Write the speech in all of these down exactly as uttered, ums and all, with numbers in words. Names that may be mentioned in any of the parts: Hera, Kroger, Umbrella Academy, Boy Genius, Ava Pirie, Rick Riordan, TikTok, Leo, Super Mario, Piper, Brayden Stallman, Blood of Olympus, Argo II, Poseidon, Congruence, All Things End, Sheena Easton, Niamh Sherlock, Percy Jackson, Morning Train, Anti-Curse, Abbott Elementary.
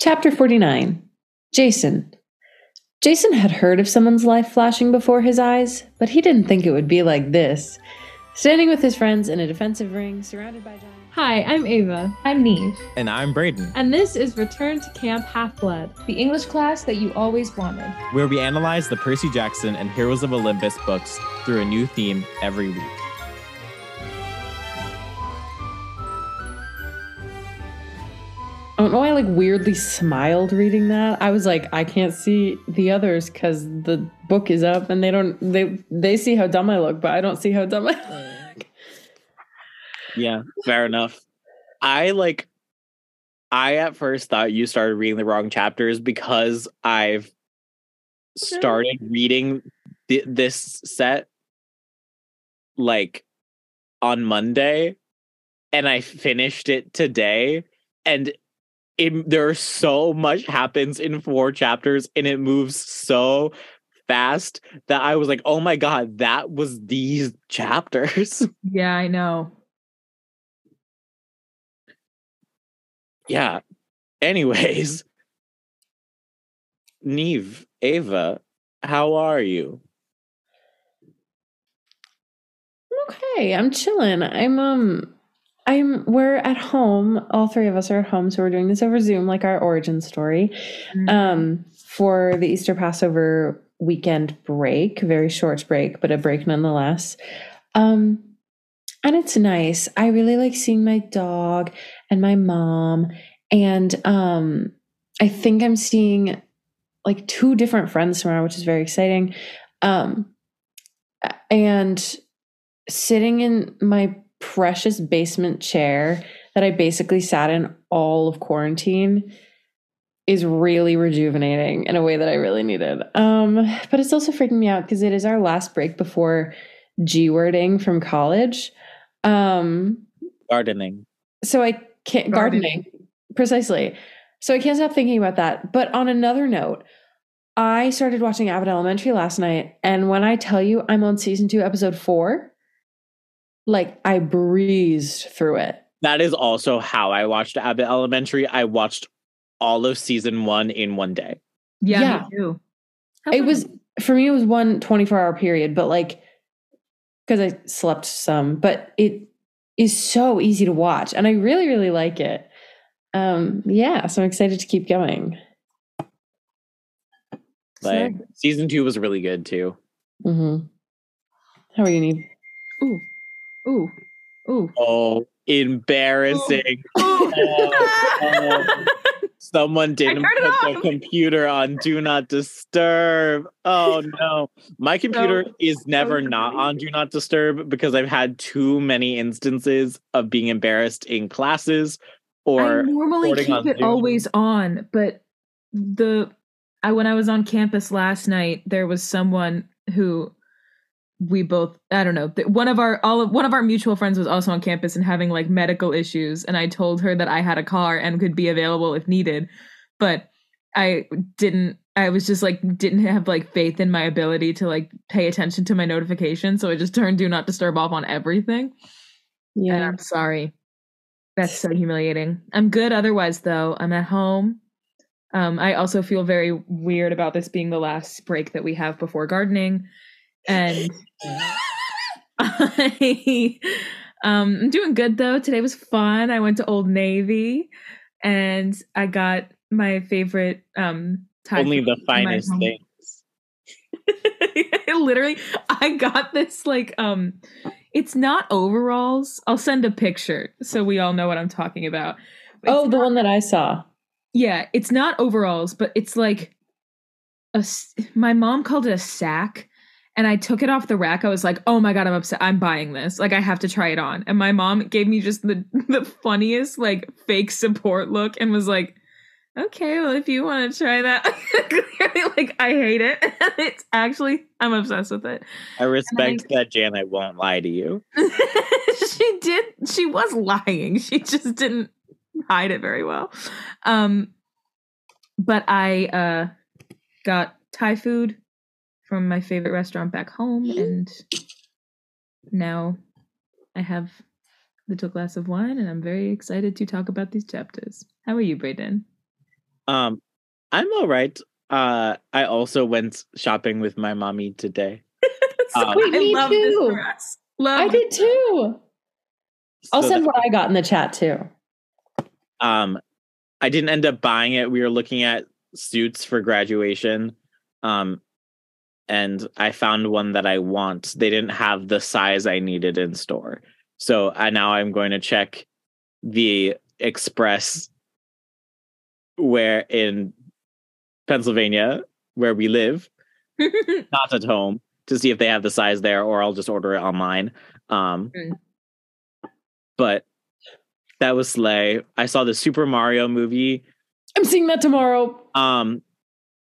Chapter forty-nine. Jason. Jason had heard of someone's life flashing before his eyes, but he didn't think it would be like this. Standing with his friends in a defensive ring, surrounded by giants. Hi, I'm Ava. I'm Niamh. And I'm Brayden. And this is Return to Camp Half-Blood, the English class that you always wanted, where we analyze the Percy Jackson and Heroes of Olympus books through a new theme every week. I don't know why I like weirdly smiled reading that. I was like, I can't see the others because the book is up and they don't they they see how dumb I look, but I don't see how dumb I look. Yeah, fair enough. I like I at first thought you started reading the wrong chapters because I've started reading th- this set like on Monday and I finished it today, and It, there so much happens in four chapters and it moves so fast that I was like, oh my God, that was these chapters. Yeah, I know. Yeah. Anyways, Niamh, Ava, how are you? Okay, I'm chilling. I'm, um... I'm, we're at home. All three of us are at home. So we're doing this over Zoom, like our origin story, mm-hmm. um, for the Easter Passover weekend break, very short break, but a break nonetheless. Um, and it's nice. I really like seeing my dog and my mom. And, um, I think I'm seeing like two different friends tomorrow, which is very exciting. Um, and sitting in my precious basement chair that I basically sat in all of quarantine is really rejuvenating in a way that I really needed. Um, but it's also freaking me out because it is our last break before G-wording from college. Um, gardening. So I can't gardening. gardening. Precisely. So I can't stop thinking about that. But on another note, I started watching Abbott Elementary last night. And when I tell you I'm on season two, episode four, like, I breezed through it. That is also how I watched Abbott Elementary. I watched all of season one in one day. Yeah, yeah. Me too. How it fun. was, for me, it was one twenty-four hour period, but like, because I slept some, but it is so easy to watch. And I really, really like it. Um, yeah, so I'm excited to keep going. Like, so, season two was really good too. Mm-hmm. How are you, Niamh? Ooh. Ooh, ooh. Oh, embarrassing. Ooh. Oh, oh. Someone didn't put their computer on Do Not Disturb. Oh, no. My computer so, is never so not on Do Not Disturb because I've had too many instances of being embarrassed in classes or I normally keep on it Zoom. always on, but the I when I was on campus last night, there was someone who... We both, I don't know, one of our, all of, one of our mutual friends was also on campus and having like medical issues. And I told her that I had a car and could be available if needed, but I didn't, I was just like, didn't have like faith in my ability to like pay attention to my notifications. So I just turned Do Not Disturb off on everything. Yeah. And I'm sorry. That's so humiliating. I'm good otherwise though. I'm at home. Um, I also feel very weird about this being the last break that we have before gardening. And I, um, I'm doing good though. Today was fun. I went to Old Navy and I got my favorite, um, Thai only the finest things. Literally, I got this, like, um, it's not overalls. I'll send a picture so we all know what I'm talking about. It's oh, the not, one that I saw. Yeah. It's not overalls, but it's like a, my mom called it a sack. And I took it off the rack. I was like, oh my God, I'm upset. I'm buying this. Like, I have to try it on. And my mom gave me just the, the funniest, like, fake support look and was like, okay, well, if you want to try that. Like, I hate it. It's actually, I'm obsessed with it. I respect I, that Janet won't lie to you. She did. She was lying. She just didn't hide it very well. Um, but I uh, got Thai food from my favorite restaurant back home, and now I have a little glass of wine, and I'm very excited to talk about these chapters. How are you, Brayden? Um, I'm all right. Uh, I also went shopping with my mommy today. So um, wait, me I love too. This love I did too. So I'll send that, what I got in the chat too. Um, I didn't end up buying it. We were looking at suits for graduation. Um, and I found one that I want. They didn't have the size I needed in store. So I, now I'm going to check the Express where in Pennsylvania, where we live, not at home, to see if they have the size there, or I'll just order it online. Um, mm. But that was slay. I saw the Super Mario movie. I'm seeing that tomorrow. Um,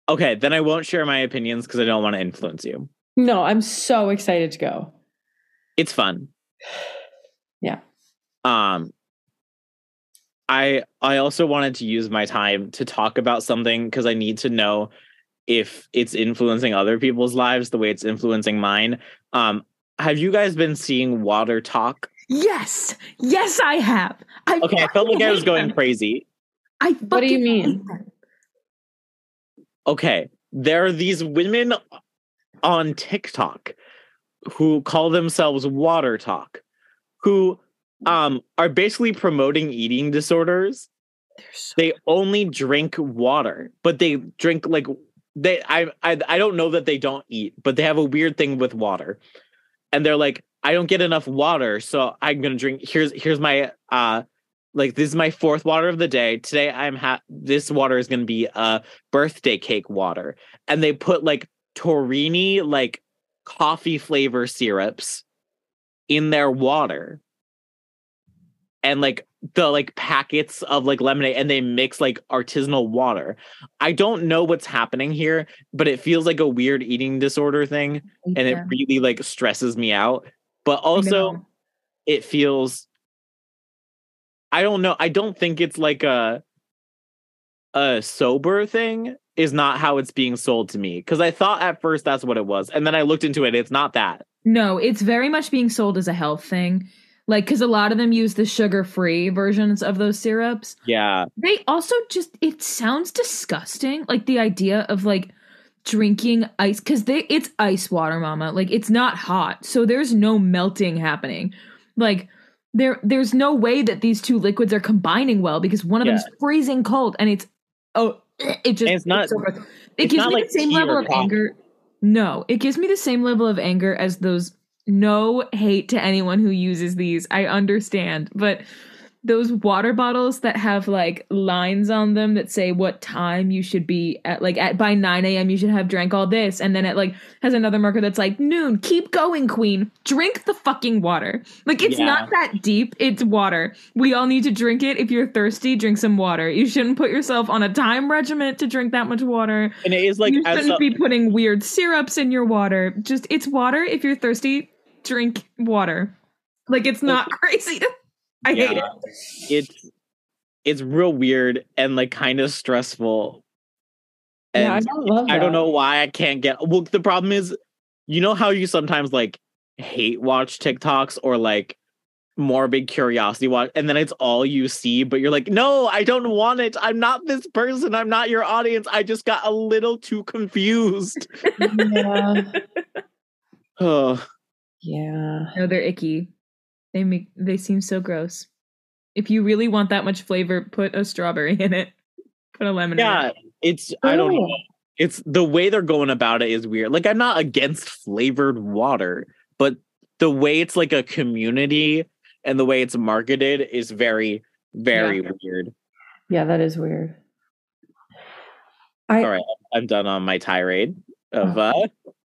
okay, then I won't share my opinions because I don't want to influence you. No, I'm so excited to go. It's fun. Yeah. Um, I I also wanted to use my time to talk about something because I need to know if it's influencing other people's lives the way it's influencing mine. Um, have you guys been seeing Water Talk? Yes. Yes, I have. I okay, I felt like I was going them. crazy. I fucking What do you mean? Okay, there are these women on TikTok who call themselves Water Talk, who um, are basically promoting eating disorders. So they only drink water, but they drink like they. I, I I don't know that they don't eat, but they have a weird thing with water, and they're like, I don't get enough water, so I'm gonna drink. Here's here's my uh. Like, this is my fourth water of the day. Today, I'm ha- this water is going to be a uh, birthday cake water. And they put, like, Torini, like, coffee flavor syrups in their water. And, like, the, like, packets of, like, lemonade. And they mix, like, artisanal water. I don't know what's happening here, but it feels like a weird eating disorder thing. Yeah. And it really, like, stresses me out. But also, it feels... I don't know. I don't think it's like a a sober thing is not how it's being sold to me. Because I thought at first that's what it was. And then I looked into it. It's not that. No, it's very much being sold as a health thing. Like, because a lot of them use the sugar-free versions of those syrups. Yeah. They also just, it sounds disgusting. Like, the idea of, like, drinking ice. Because they it's ice water, mama. Like, it's not hot. So there's no melting happening. Like... There, there's no way that these two liquids are combining well because one of yeah. them is freezing cold, and it's oh, it just and it's not. It's over. It it's gives not me like the same level of coffee. anger. No, it gives me the same level of anger as those. No hate to anyone who uses these. I understand, but those water bottles that have like lines on them that say what time you should be at, like at by nine a.m. you should have drank all this, and then it like has another marker that's like noon, keep going queen, drink the fucking water. Like it's yeah. not that deep, it's water. We all need to drink it. If you're thirsty, drink some water. You shouldn't put yourself on a time regiment to drink that much water. And it is like, you shouldn't a- be putting weird syrups in your water. Just, it's water. If you're thirsty, drink water. Like it's not crazy to I yeah. hate it. It's it's real weird and like kind of stressful. And yeah, I don't love that. I don't know why I can't get. Well, the problem is, you know how you sometimes like hate watch TikToks or like morbid curiosity watch, and then it's all you see. But you're like, no, I don't want it. I'm not this person. I'm not your audience. I just got a little too confused. Yeah. Oh. Yeah. No, they're icky. They make they seem so gross. If you really want that much flavor, put a strawberry in it. Put a lemon in it. Yeah, it's oh. I don't know. It's the way they're going about it is weird. Like I'm not against flavored water, but the way it's like a community and the way it's marketed is very, very yeah. weird. Yeah, that is weird. I, All right, I'm done on my tirade of uh,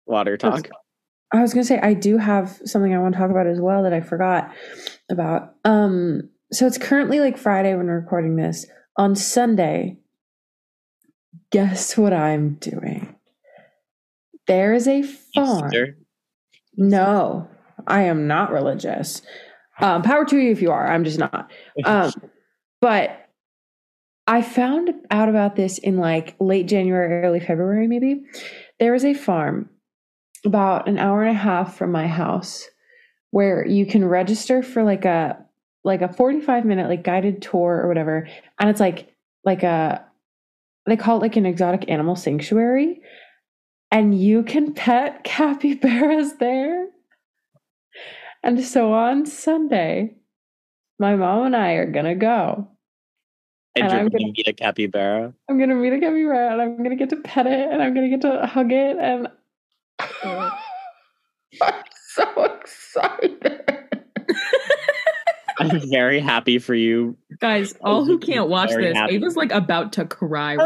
water talk. I was going to say, I do have something I want to talk about as well that I forgot about. Um, so it's currently like Friday when we're recording this. On Sunday, guess what I'm doing? There is a farm. No, I am not religious. Um, power to you if you are. I'm just not. Um, but I found out about this in like late January, early February, maybe. There is a farm about an hour and a half from my house where you can register for like a, like a forty-five minute, like guided tour or whatever. And it's like, like a they call it like an exotic animal sanctuary, and you can pet capybaras there. And so on Sunday, my mom and I are going to go. And, and you're going to meet a capybara? I'm going to meet a capybara, and I'm going to get to pet it, and I'm going to get to hug it, and I'm so excited. I'm very happy for you. Guys, all who can't watch this, happy. Ava's like about to cry.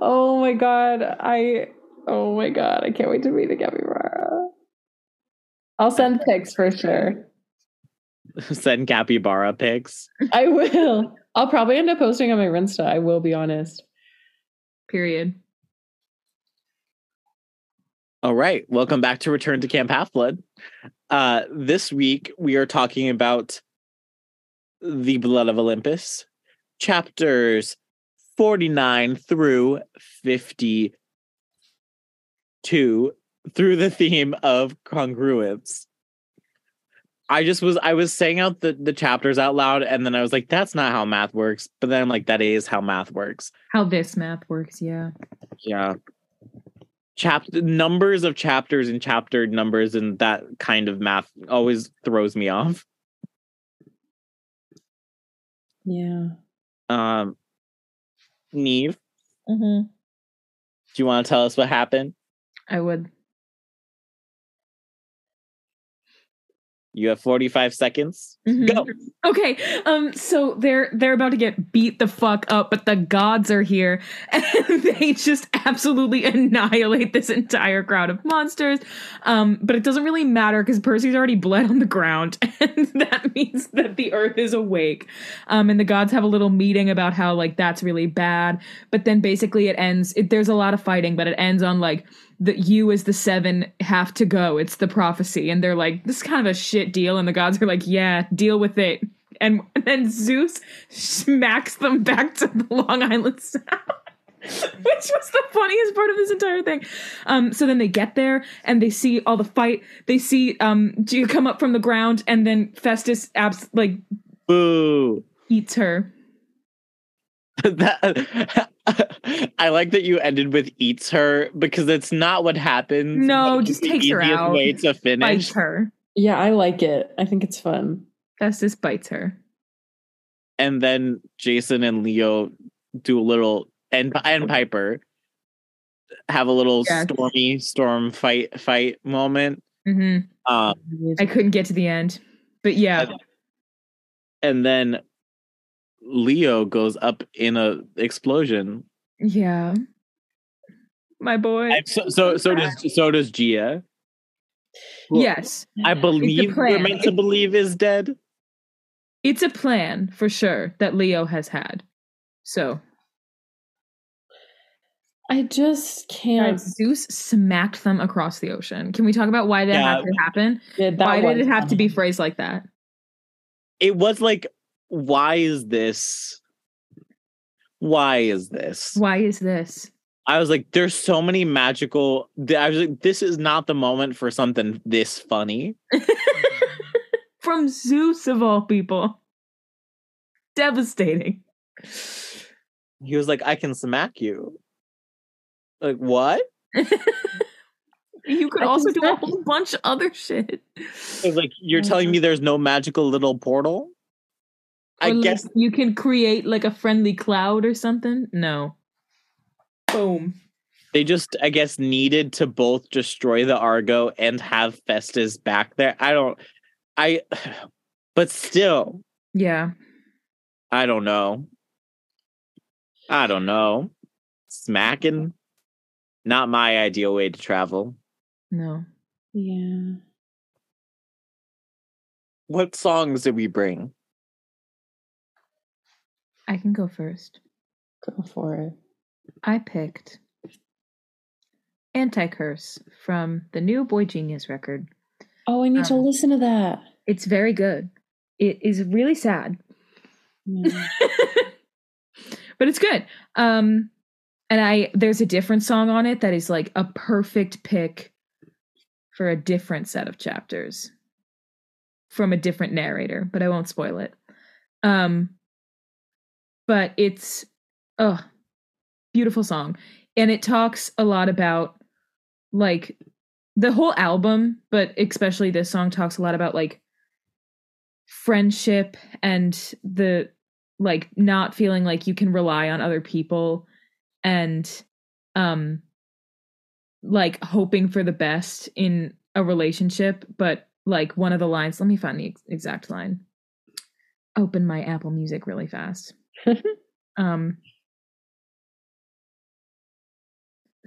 Oh my god. I oh my god. I can't wait to meet the capybara. I'll send pics for sure. Send capybara pics. I will. I'll probably end up posting on my Insta. I will be honest. Period. All right. Welcome back to Return to Camp Half-Blood. Uh, this week, we are talking about the Blood of Olympus, chapters forty-nine through fifty-two, through the theme of congruence. I just was, I was saying out the, the chapters out loud, and then I was like, that's not how math works. But then I'm like, that is how math works. How this math works, yeah. Yeah. Chapter numbers of chapters and chapter numbers and that kind of math always throws me off. Yeah. Um, Niamh, mm-hmm. do you want to tell us what happened? I would. You have forty-five seconds. Mm-hmm. Go. Okay. Um. So they're they're about to get beat the fuck up, but the gods are here, and they just absolutely annihilate this entire crowd of monsters. Um. But it doesn't really matter because Percy's already bled on the ground, and that means that the earth is awake. Um. And the gods have a little meeting about how like that's really bad. But then basically it ends. It, there's a lot of fighting, but it ends on like, that you as the seven have to go. It's the prophecy. And they're like, this is kind of a shit deal. And the gods are like, yeah, deal with it. And, and then Zeus smacks them back to the Long Island Sound, which was the funniest part of this entire thing. Um, so then they get there and they see all the fight. They see um, Gaea come up from the ground, and then Festus abs- like Boo. eats her. That, I like that you ended with eats her, because it's not what happens. No, just takes her out. Way to finish. Bites her. Yeah, I like it. I think it's fun. Festus bites her. And then Jason and Leo do a little, and and Piper have a little yes. stormy storm fight fight moment. Mm-hmm. Um, I couldn't get to the end, but yeah. And, and then Leo goes up in a explosion. Yeah, my boy. So so, so does so does Gaea. Yes, I believe we're meant to believe is dead. It's a plan for sure that Leo has had. So I just can't. God, Zeus smacked them across the ocean. Can we talk about why that yeah. had to happen? Yeah, that why did it have funny. to be phrased like that? It was like, why is this? Why is this? Why is this? I was like, there's so many magical. I was like, this is not the moment for something this funny. From Zeus, of all people. Devastating. He was like, I can smack you. Like, what? You could I also do a whole bunch of other shit. It was like, you're telling me there's no magical little portal? Or I like guess you can create like a friendly cloud or something. No. Boom. They just, I guess, needed to both destroy the Argo and have Festus back there. I don't, I, but still. Yeah. I don't know. I don't know. Smacking. Not my ideal way to travel. No. Yeah. What songs did we bring? I can go first. Go for it. I picked Anti-Curse from the new Boy Genius record. Oh, I need um, to listen to that. It's very good. It is really sad. Yeah. But it's good. Um, and I there's a different song on it that is like a perfect pick for a different set of chapters from a different narrator, but I won't spoil it. Um but it's a oh, beautiful song. And it talks a lot about, like, the whole album, but especially this song talks a lot about, like, friendship and the, like, not feeling like you can rely on other people and, um, like, hoping for the best in a relationship. But, like, one of the lines, let me find the ex- exact line. Open my Apple Music really fast. um,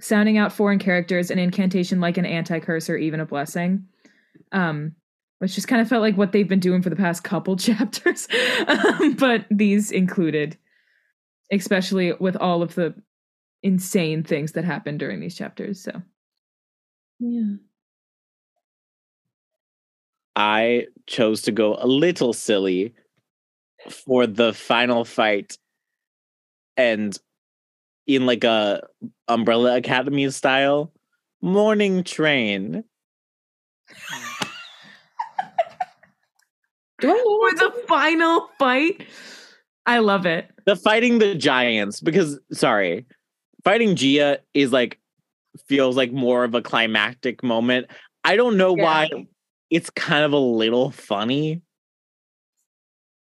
sounding out foreign characters, an incantation like an anti-curse or even a blessing. Um, which just kind of felt like what they've been doing for the past couple chapters. um, but these included, especially with all of the insane things that happened during these chapters. So, yeah. I chose to go a little silly for the final fight, and in like a Umbrella Academy style, Morning Train. Do I know for the final fight? I love it. The fighting the giants, because sorry, fighting Gaea is like feels like more of a climactic moment. I don't know yeah. why. It's kind of a little funny.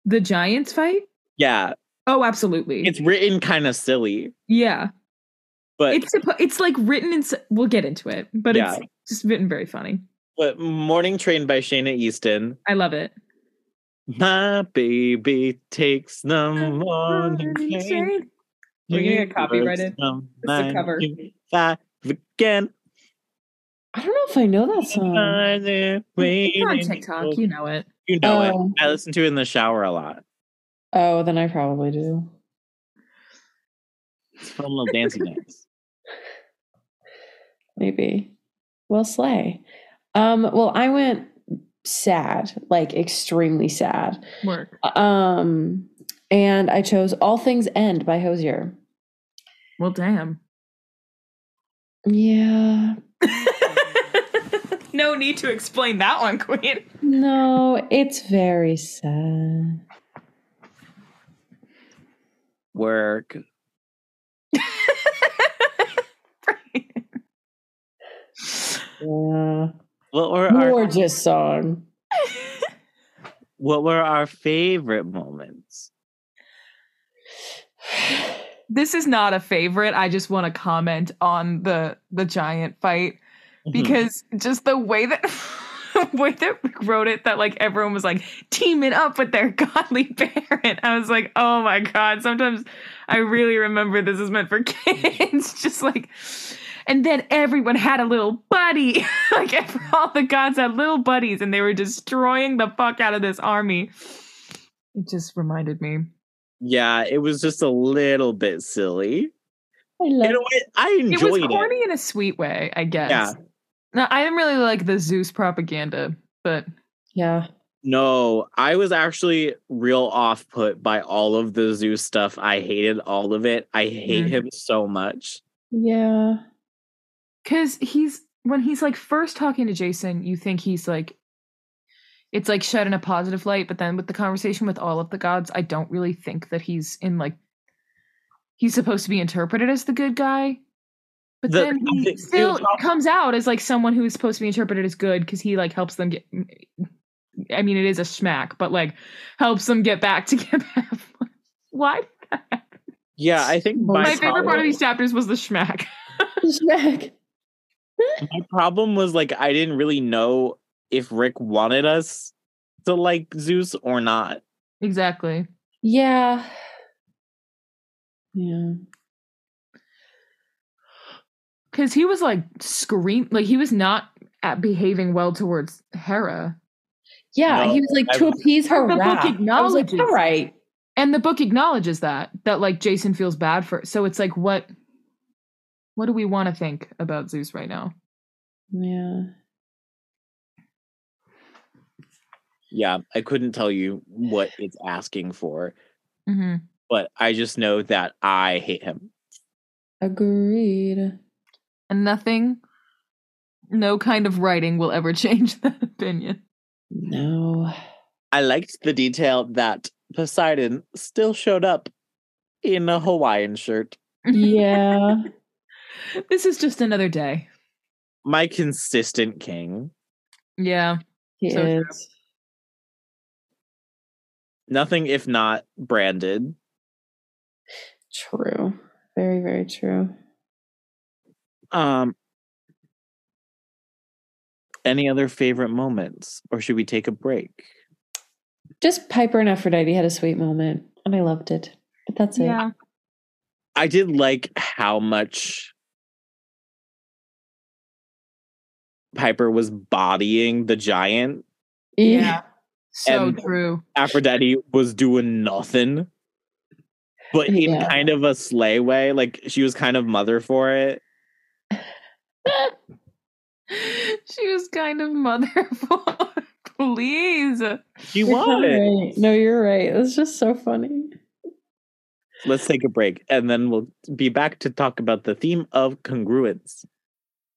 The giants fight? Yeah. Oh, absolutely. It's written kind of silly. Yeah. But it's it's like written in, we'll get into it, but yeah. it's just written very funny. But Morning Train by Sheena Easton. I love it. My baby takes the morning train. We're going to get copyrighted. It's a cover. Five again. I don't know if I know that song. You're on TikTok, you know it. You know oh. it. I listen to it in the shower a lot. Oh, then I probably do. It's a fun little dancey dance. Maybe. Well, slay. Um, well, I went sad, like extremely sad. Work. Um, and I chose All Things End by Hozier. Well, damn. Yeah. No need to explain that one, Queen. No, it's very sad. Work. Right. Yeah. What were our gorgeous song? What were our favorite moments? This is not a favorite. I just want to comment on the the giant fight. Because just the way that the way that Rick wrote it, that like everyone was like teaming up with their godly parent. I was like, oh my God. Sometimes I really remember this is meant for kids. Just like, and then everyone had a little buddy. Like all the gods had little buddies, and they were destroying the fuck out of this army. It just reminded me. Yeah, it was just a little bit silly. I love in a way, it. I enjoyed it. It was corny it. in a sweet way, I guess. Yeah. Now, I didn't really like the Zeus propaganda, but yeah. No, I was actually real off-put by all of the Zeus stuff. I hated all of it. I hate mm-hmm. him so much. Yeah. Because he's, when he's like first talking to Jason, you think he's like, it's like shed in a positive light. But then with the conversation with all of the gods, I don't really think that he's in like, he's supposed to be interpreted as the good guy. But the, then he the, still all, comes out as like someone who is supposed to be interpreted as good because he like helps them get, I mean, it is a schmack, but like helps them get back to Camp Half-Blood. Why did that happen? Yeah, I think my, my favorite problem, part of these chapters was the schmack. The schmack. My problem was like, I didn't really know if Rick wanted us to like Zeus or not. Exactly. Yeah. Yeah. Because he was like scream, like he was not at behaving well towards Hera. Yeah, no, he was like I to was, appease her the wrath. Book acknowledges, I was like, all right. And the book acknowledges that that like Jason feels bad for. So it's like what what do we want to think about Zeus right now? Yeah. Yeah, I couldn't tell you what it's asking for. Mm-hmm. But I just know that I hate him. Agreed. And nothing, no kind of writing will ever change that opinion. No. I liked the detail that Poseidon still showed up in a Hawaiian shirt. Yeah. This is just another day. My consistent king. Yeah. He so is. True. Nothing if not branded. True. Very, very true. Um, any other favorite moments, or should we take a break? Just Piper and Aphrodite had a sweet moment, and I loved it. But that's yeah. it. I did like how much Piper was bodying the giant. Yeah. So and true. Aphrodite was doing nothing, but in yeah. kind of a slay way. Like, she was kind of mother for it. She was kind of mother for it. Please. She was. Right. No, you're right. It's just so funny. Let's take a break, and then we'll be back to talk about the theme of congruence.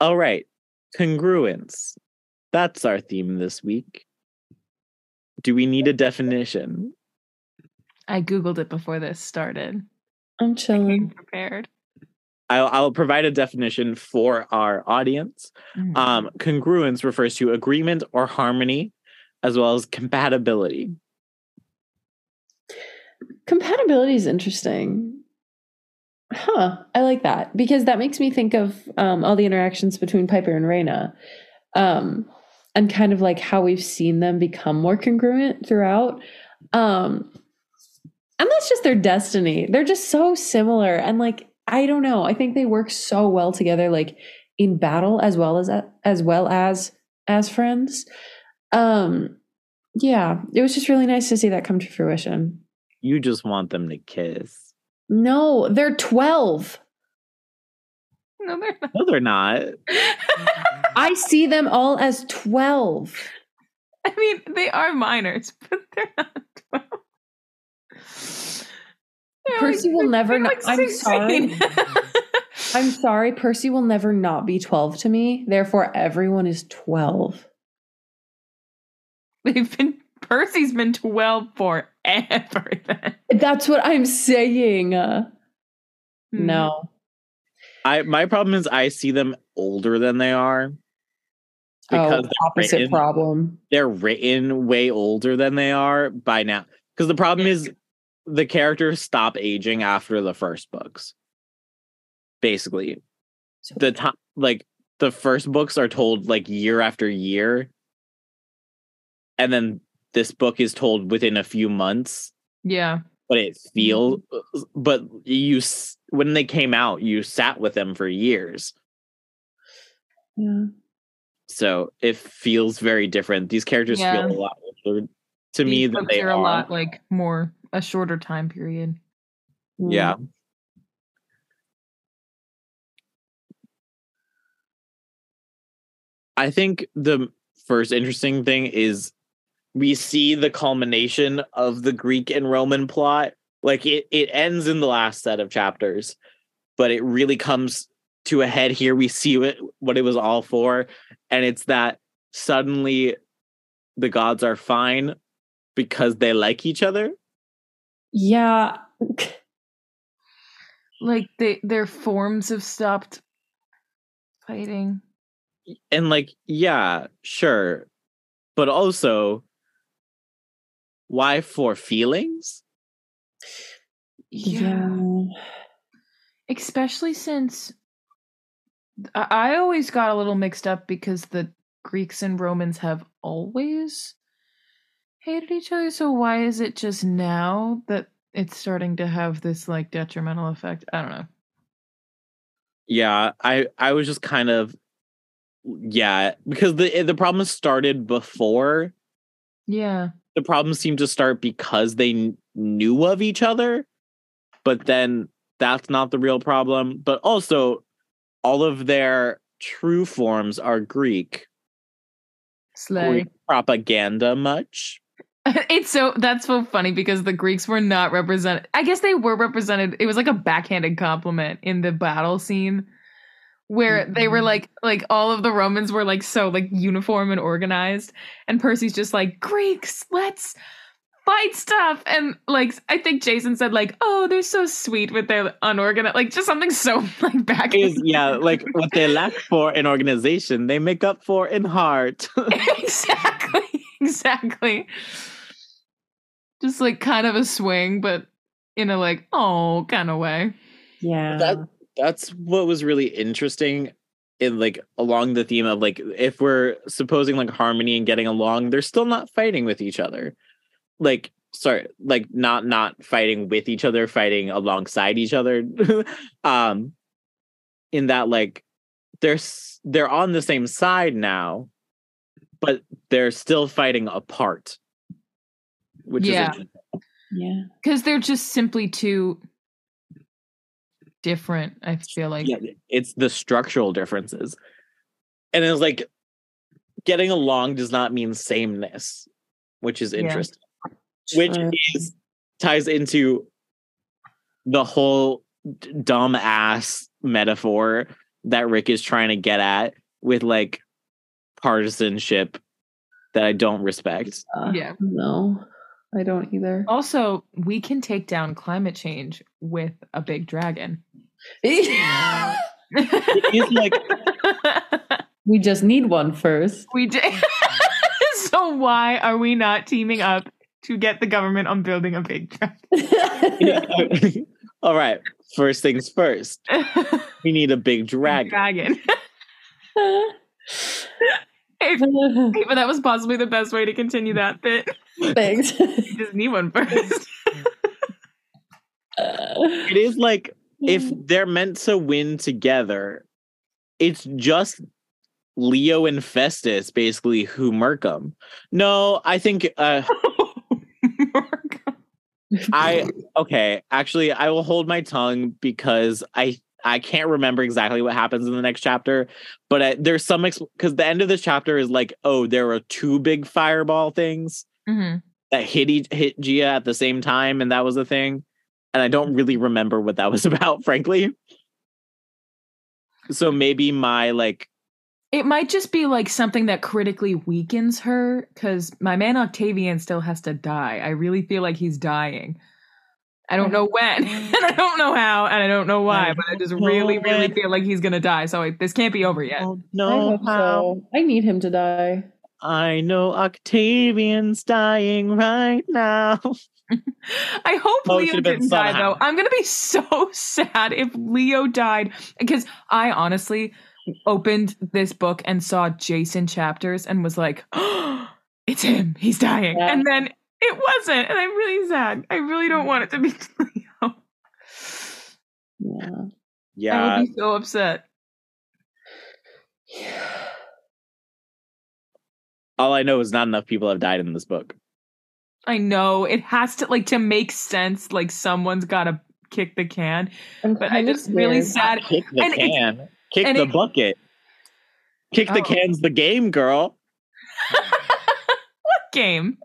All right, congruence. That's our theme this week. Do we need a definition? I Googled it before this started. I'm chilling. Prepared. I'll, I'll provide a definition for our audience. Mm-hmm. Um, congruence refers to agreement or harmony, as well as compatibility. Compatibility is interesting. Huh, I like that, because that makes me think of um, all the interactions between Piper and Reyna, um, and kind of like how we've seen them become more congruent throughout. Um, and that's just their destiny. They're just so similar. And like, I don't know, I think they work so well together, like in battle as well as as well as as friends. Um, yeah, it was just really nice to see that come to fruition. You just want them to kiss. No, they're twelve. No, they're not. No, they're not. I see them all as twelve. I mean, they are minors, but they're not twelve. They're Percy like, will never know. Like, I'm sorry. I'm sorry. Percy will never not be twelve to me. Therefore, everyone is twelve. They've been Percy's been twelve forever then. That's what I'm saying. Uh, hmm. No. I my problem is I see them older than they are. Because oh, opposite written, problem. They're written way older than they are by now. Because the problem is the characters stop aging after the first books. Basically. So, the to- like the first books are told like year after year. And then this book is told within a few months. Yeah. But it feels, but you, when they came out, you sat with them for years. Yeah. So it feels very different. These characters yeah. feel a lot older to These me than they are. They're a lot like more, a shorter time period. Yeah. Mm. I think the first interesting thing is we see the culmination of the Greek and Roman plot. Like, it, it ends in the last set of chapters, but it really comes to a head here. We see what, what it was all for. And it's that suddenly the gods are fine because they like each other. Yeah. Like, they, their forms have stopped fighting. And, like, yeah, sure. But also... why for feelings? Yeah. yeah. Especially since I always got a little mixed up because the Greeks and Romans have always hated each other. So why is it just now that it's starting to have this like detrimental effect? I don't know. Yeah, I, I was just kind of, yeah, because the the problem started before. Yeah. The problems seem to start because they knew of each other but then that's not the real problem. But also, all of their true forms are Greek. Slay. Greek propaganda much? It's so, that's so funny because the Greeks were not represented. I guess they were represented. It was like a backhanded compliment in the battle scene where mm-hmm. they were like, like all of the Romans were like, so like uniform and organized. And Percy's just like, Greeks, let's fight stuff. And like, I think Jason said like, oh, they're so sweet with their unorganized, like just something so like backhanded. Yeah. Like what they lack for in organization, they make up for in heart. Exactly. Exactly. Just like kind of a swing, but in a like, oh, kind of way. Yeah. That, that's what was really interesting in like along the theme of like, if we're supposing like harmony and getting along, they're still not fighting with each other. Like, sorry, like not, not fighting with each other, fighting alongside each other. um, in that like, they're, they're on the same side now, but they're still fighting apart, which yeah. is interesting. Yeah. Because they're just simply too different, I feel like. Yeah, it's the structural differences. And it's like, getting along does not mean sameness, which is interesting. Yeah. Which uh, is, ties into the whole dumbass metaphor that Rick is trying to get at with like, partisanship that I don't respect. Uh, yeah. No, I don't either. Also, we can take down climate change with a big dragon. Yeah. It's like we just need one first. We do. So why are we not teaming up to get the government on building a big dragon? All right. First things first. We need a big dragon. Dragon. But that was possibly the best way to continue that bit. Thanks. You just need one first. uh, it is like, if they're meant to win together, it's just Leo and Festus basically who murk them. No, I think... Uh, I Okay, actually, I will hold my tongue because I... I can't remember exactly what happens in the next chapter, but I, there's some, because exp- the end of this chapter is like, oh, there were two big fireball things mm-hmm. that hit e- hit Gaea at the same time, and that was a thing. And I don't really remember what that was about, frankly. So maybe my, like... It might just be, like, something that critically weakens her, because my man Octavian still has to die. I really feel like he's dying. I don't know when, and I don't know how, and I don't know why, I but I just really, when. really feel like he's going to die. So I, this can't be over yet. No, I, so. I need him to die. I know Octavian's dying right now. I hope oh, Leo didn't die, though. I'm going to be so sad if Leo died, because I honestly opened this book and saw Jason chapters and was like, oh, it's him. He's dying. Yeah. And then it wasn't, and I'm really sad. I really don't want it to be Leo. Yeah. Yeah. I would be so upset. All I know is not enough people have died in this book. I know. It has to, like, to make sense, like, someone's got to kick the can. I'm but I'm just really weird. sad. Not kick the and can. It, kick and the it, bucket. Kick oh. the can's the game, girl. What game?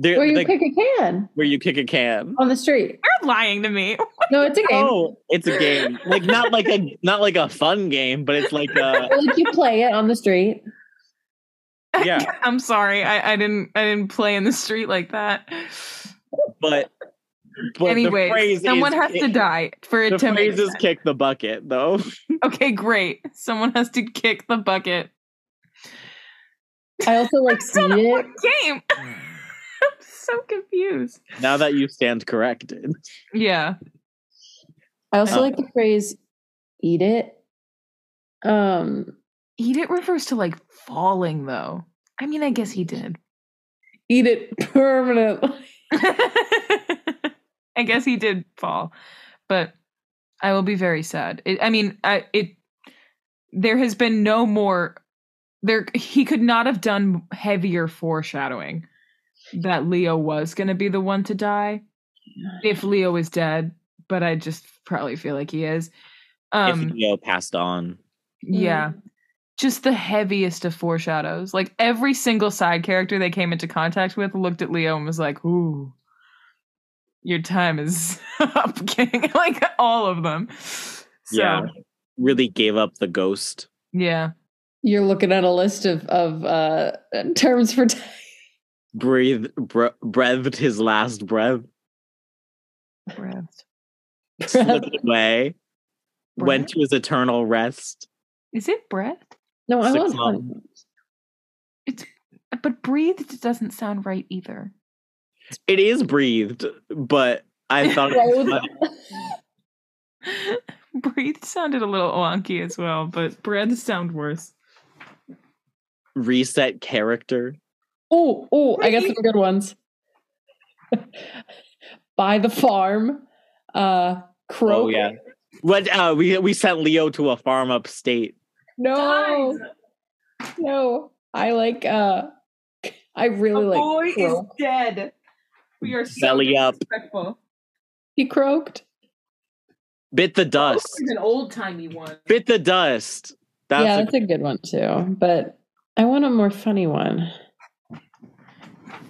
They're, where you like, kick a can. Where you kick a can. On the street. You're lying to me. No, it's a game. Oh, it's a game. Like not like a not like a fun game, but it's like a like you play it on the street. Yeah. I'm sorry. I, I didn't I didn't play in the street like that. But, but anyway, the phrase someone is has kick, to die for it the to phrase is kick the bucket, though. Okay, great. Someone has to kick the bucket. I also like see it. Game. So confused now that you stand corrected. Yeah, I also um, like the phrase "eat it." Um, eat it refers to like falling, though. I mean, I guess he did eat it permanently. I guess he did fall, but I will be very sad. It, I mean, I, it. There has been no more. There, he could not have done heavier foreshadowing that Leo was going to be the one to die. If Leo is dead, but I just probably feel like he is. Um, if Leo passed on. Yeah. Mm. Just the heaviest of foreshadows. Like, every single side character they came into contact with looked at Leo and was like, ooh, your time is up, king. Like, all of them. So, yeah. Really gave up the ghost. Yeah. You're looking at a list of, of uh, terms for time. Breathed, bre- breathed his last breath. Breathed. Slipped away. Breath? Went to his eternal rest. Is it breath? No, I wasn't. It's but breathed doesn't sound right either. It is breathed, but I thought it breathed sounded a little wonky as well, but breath sound worse. Reset character. Oh, oh, I got some good ones. By the farm. Uh Kroger. Oh, yeah. What uh, we we sent Leo to a farm upstate. No, dies. No, I like. Uh, I really a like. Boy croak. Is dead. We are so belly up. He croaked. Bit the dust. Oh, an old timey one. Bit the dust. That's yeah, a that's good. a good one too. But I want a more funny one.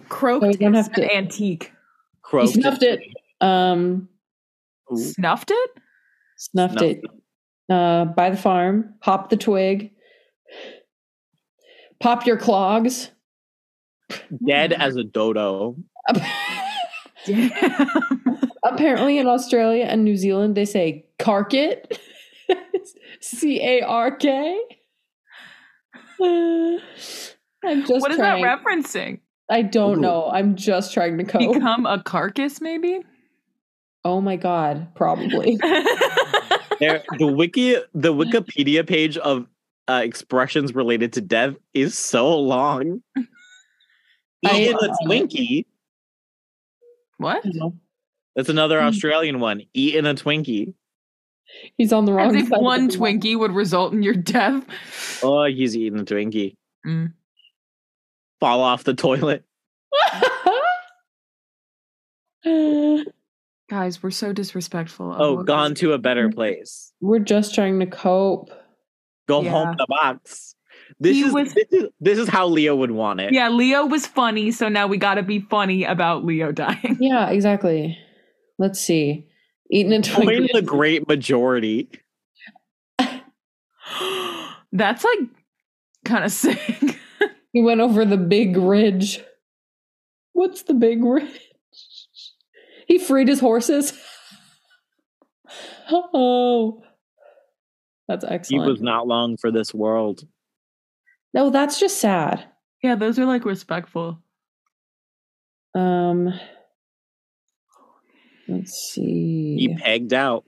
Croaked. So is have an to, antique. Croaked. He snuffed it. Um, snuffed it. Snuffed Snuff. it. Uh, by the farm. Hop the twig. Pop your clogs. Dead as a dodo. Apparently in Australia and New Zealand, they say cark it. C A R K. Uh, I'm just what is trying. that referencing? I don't Ooh. know. I'm just trying to cope. Become a carcass, maybe? Oh my God, probably. There, the wiki, the Wikipedia page of uh, expressions related to death is so long. Eating a Twinkie. What? That's another Australian one. Eating a Twinkie. He's on the wrong As side. As if one Twinkie one. would result in your death. Oh, he's eating a Twinkie. Mm. Fall off the toilet. uh, Guys, we're so disrespectful. Oh, oh gone to a better place. We're just trying to cope. Go yeah. home to the box. This is, was, this is this is how Leo would want it. Yeah, Leo was funny, so now we gotta be funny about Leo dying. Yeah, exactly. Let's see. Eating and Twinkie. The great majority. That's like kind of sick. He went over the big ridge. What's the big ridge? He freed his horses. Oh, that's excellent. He was not long for this world. No, that's just sad. Yeah, those are like respectful. Um, let's see. He pegged out.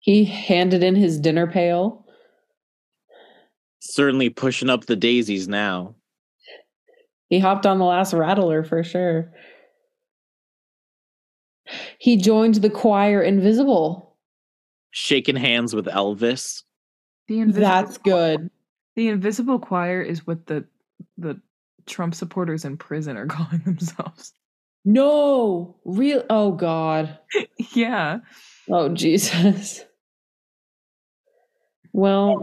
He handed in his dinner pail. Certainly pushing up the daisies now. He hopped on the last rattler for sure. He joined the choir invisible. Shaking hands with Elvis. The invisible That's choir. good. The invisible choir is what the the Trump supporters in prison are calling themselves. No. Real oh God. Yeah. Oh Jesus. Well,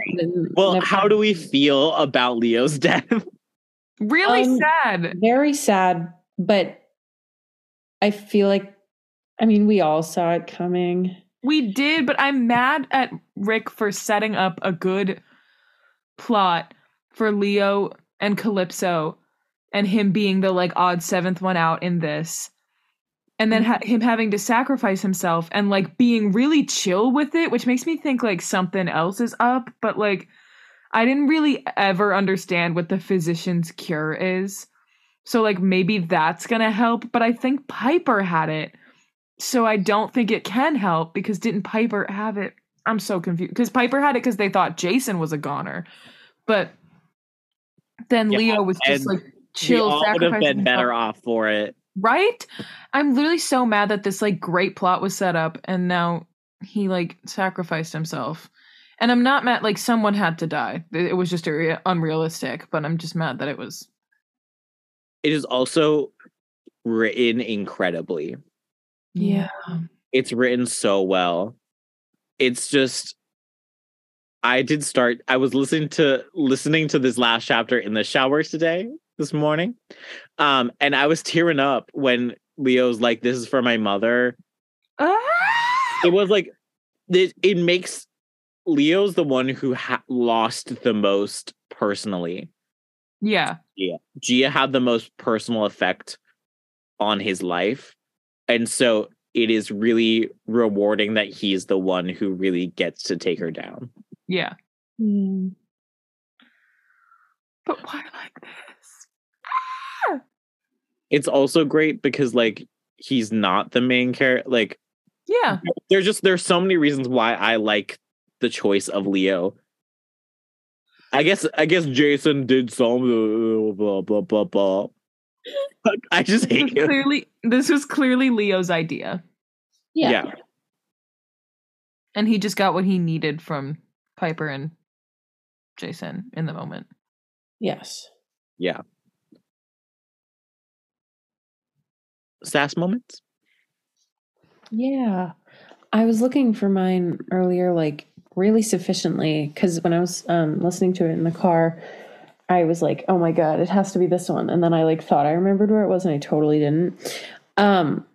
well, never- how do we feel about Leo's death? Really um, sad. Very sad, but I feel like I mean, we all saw it coming. We did, but I'm mad at Rick for setting up a good plot for Leo and Calypso and him being the like odd seventh one out in this. And then ha- him having to sacrifice himself and like being really chill with it, which makes me think like something else is up. But like, I didn't really ever understand what the physician's cure is. So like, maybe that's going to help. But I think Piper had it. So I don't think it can help because didn't Piper have it? I'm so confused because Piper had it because they thought Jason was a goner, but then yeah, Leo was just like chill. Would have been better off for it, right? I'm literally so mad that this like great plot was set up and now he like sacrificed himself. And I'm not mad like someone had to die. It was just unrealistic, but I'm just mad that it was. It is also written incredibly. Yeah. It's written so well. It's just, I did start, I was listening to listening to this last chapter in the shower today, this morning. Um, and I was tearing up when Leo's like, this is for my mother. Ah! It was like, it, it makes, Leo's the one who ha- lost the most personally. Yeah. Yeah. Gaea had the most personal effect on his life. And so it is really rewarding that he's the one who really gets to take her down. Yeah. Mm. But why like this? Ah! It's also great because, like, he's not the main character. Like, yeah. There's just, there's so many reasons why I like the choice of Leo. I guess, I guess Jason did some blah, blah, blah, blah. I just hate him. Clearly, this was clearly Leo's idea. Yeah. Yeah. And he just got what he needed from Piper and Jason in the moment. Yes. Yeah. Sass moments? Yeah. I was looking for mine earlier, like, really sufficiently, because when I was um, listening to it in the car, I was like, oh my God, it has to be this one. And then I, like, thought I remembered where it was, and I totally didn't. Um,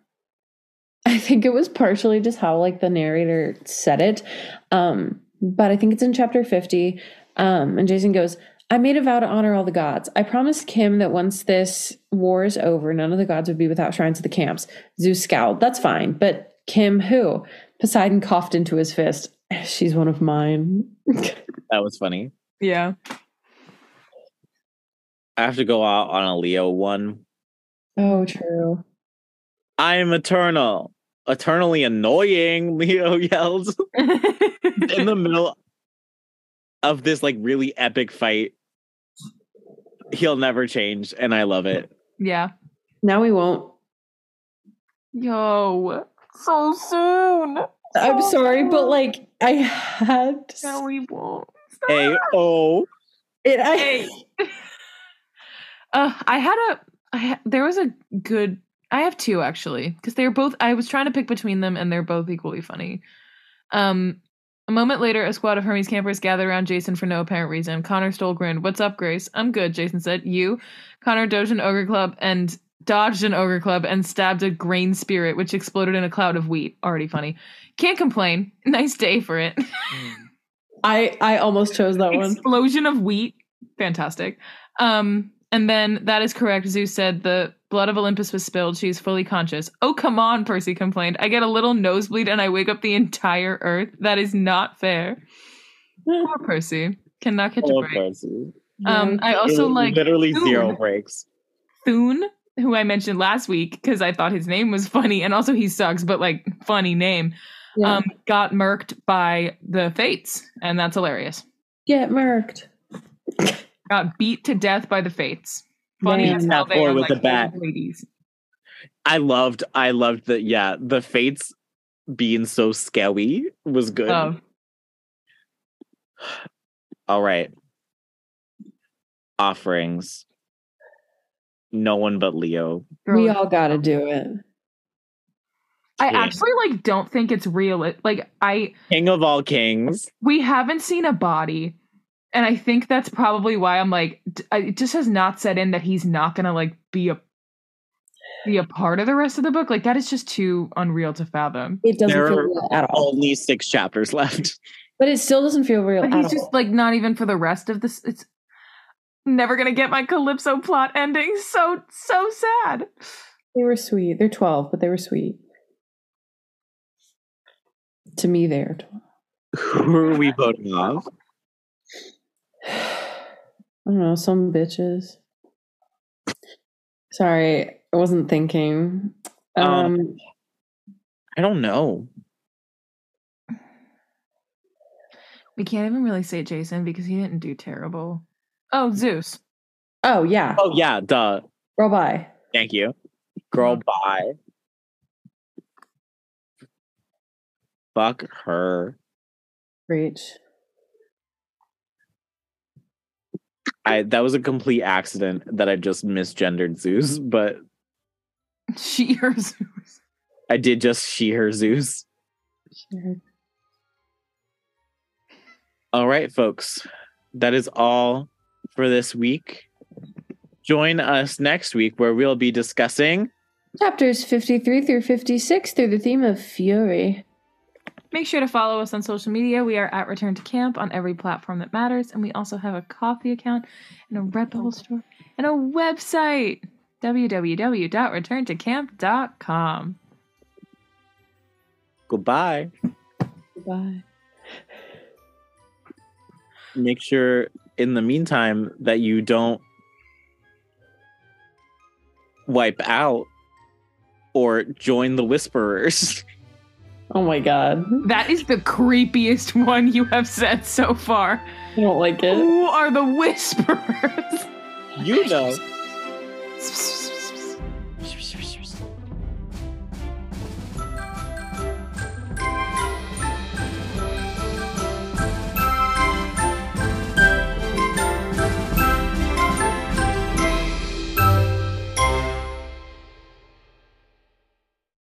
I think it was partially just how, like, the narrator said it. Um, but I think it's in chapter fifty. Um, and Jason goes, I made a vow to honor all the gods. I promised Kim that once this war is over, none of the gods would be without shrines at the camps. Zeus scowled. That's fine. But Kim who? Poseidon coughed into his fist. She's one of mine. That was funny. Yeah. I have to go out on a Leo one. Oh, true. I am eternal. Eternally annoying, Leo yells. In the middle of this, like, really epic fight. He'll never change, and I love it. Yeah. Now we won't. Yo. So soon. So I'm sorry, soon. But, like, I had... To... Now we won't. A O. It, I... A- Uh, I had a, I ha- there was a good, I have two actually, because they were both, I was trying to pick between them and they're both equally funny. Um, a moment later, a squad of Hermes campers gathered around Jason for no apparent reason. Connor Stoll grinned. What's up, Grace? I'm good, Jason said. You? Connor dodged an ogre club and dodged an ogre club and stabbed a grain spirit, which exploded in a cloud of wheat. Already funny. Can't complain. Nice day for it. I, I almost chose that one. Explosion of wheat. Fantastic. Um, And then, that is correct, Zeus said, the blood of Olympus was spilled. She's fully conscious. Oh, come on, Percy complained. I get a little nosebleed and I wake up the entire earth. That is not fair. Poor Percy. Cannot catch Poor a break. Percy. Um, I also like... Literally Thune, zero breaks. Thune, who I mentioned last week because I thought his name was funny. And also he sucks, but, like, funny name. Yeah. Um, got murked by the Fates. And that's hilarious. Get murked. Got beat to death by the Fates. Funny as hell. They are, like, the bat. Ladies. I loved, I loved that. Yeah, the Fates being so scary was good. Oh. All right, offerings. No one but Leo. We all got to do it. I yeah. actually like don't think it's real. Like I King of all kings. We haven't seen a body. And I think that's probably why I'm like, it just has not set in that he's not going to, like, be a be a part of the rest of the book. Like, that is just too unreal to fathom. It doesn't there feel real at all. Only six chapters left. But it still doesn't feel real but at all. He's just, like, not even for the rest of this. It's never going to get my Calypso plot ending. So, so sad. They were sweet. They're twelve, but they were sweet. To me, they are twelve. Who are we voting off? I don't know, some bitches. Sorry, I wasn't thinking. Um, um I don't know. We can't even really say Jason because he didn't do terrible. Oh, Zeus. Oh yeah. Oh yeah, duh. Girl bye. Thank you. Girl bye. Fuck her. Preach. I, that was a complete accident that I just misgendered Zeus, but... She or Zeus. I did just she, her, Zeus. Sure. All right, folks. That is all for this week. Join us next week where we'll be discussing chapters fifty-three through fifty-six through the theme of fury. Make sure to follow us on social media. We are at Return to Camp on every platform that matters. And we also have a coffee account and a Red Bull store and a website, w w w dot return to camp dot com. Goodbye. Goodbye. Make sure in the meantime that you don't wipe out or join the Whisperers. Oh my god. That is the creepiest one you have said so far. I don't like it. Who are the Whisperers? You know.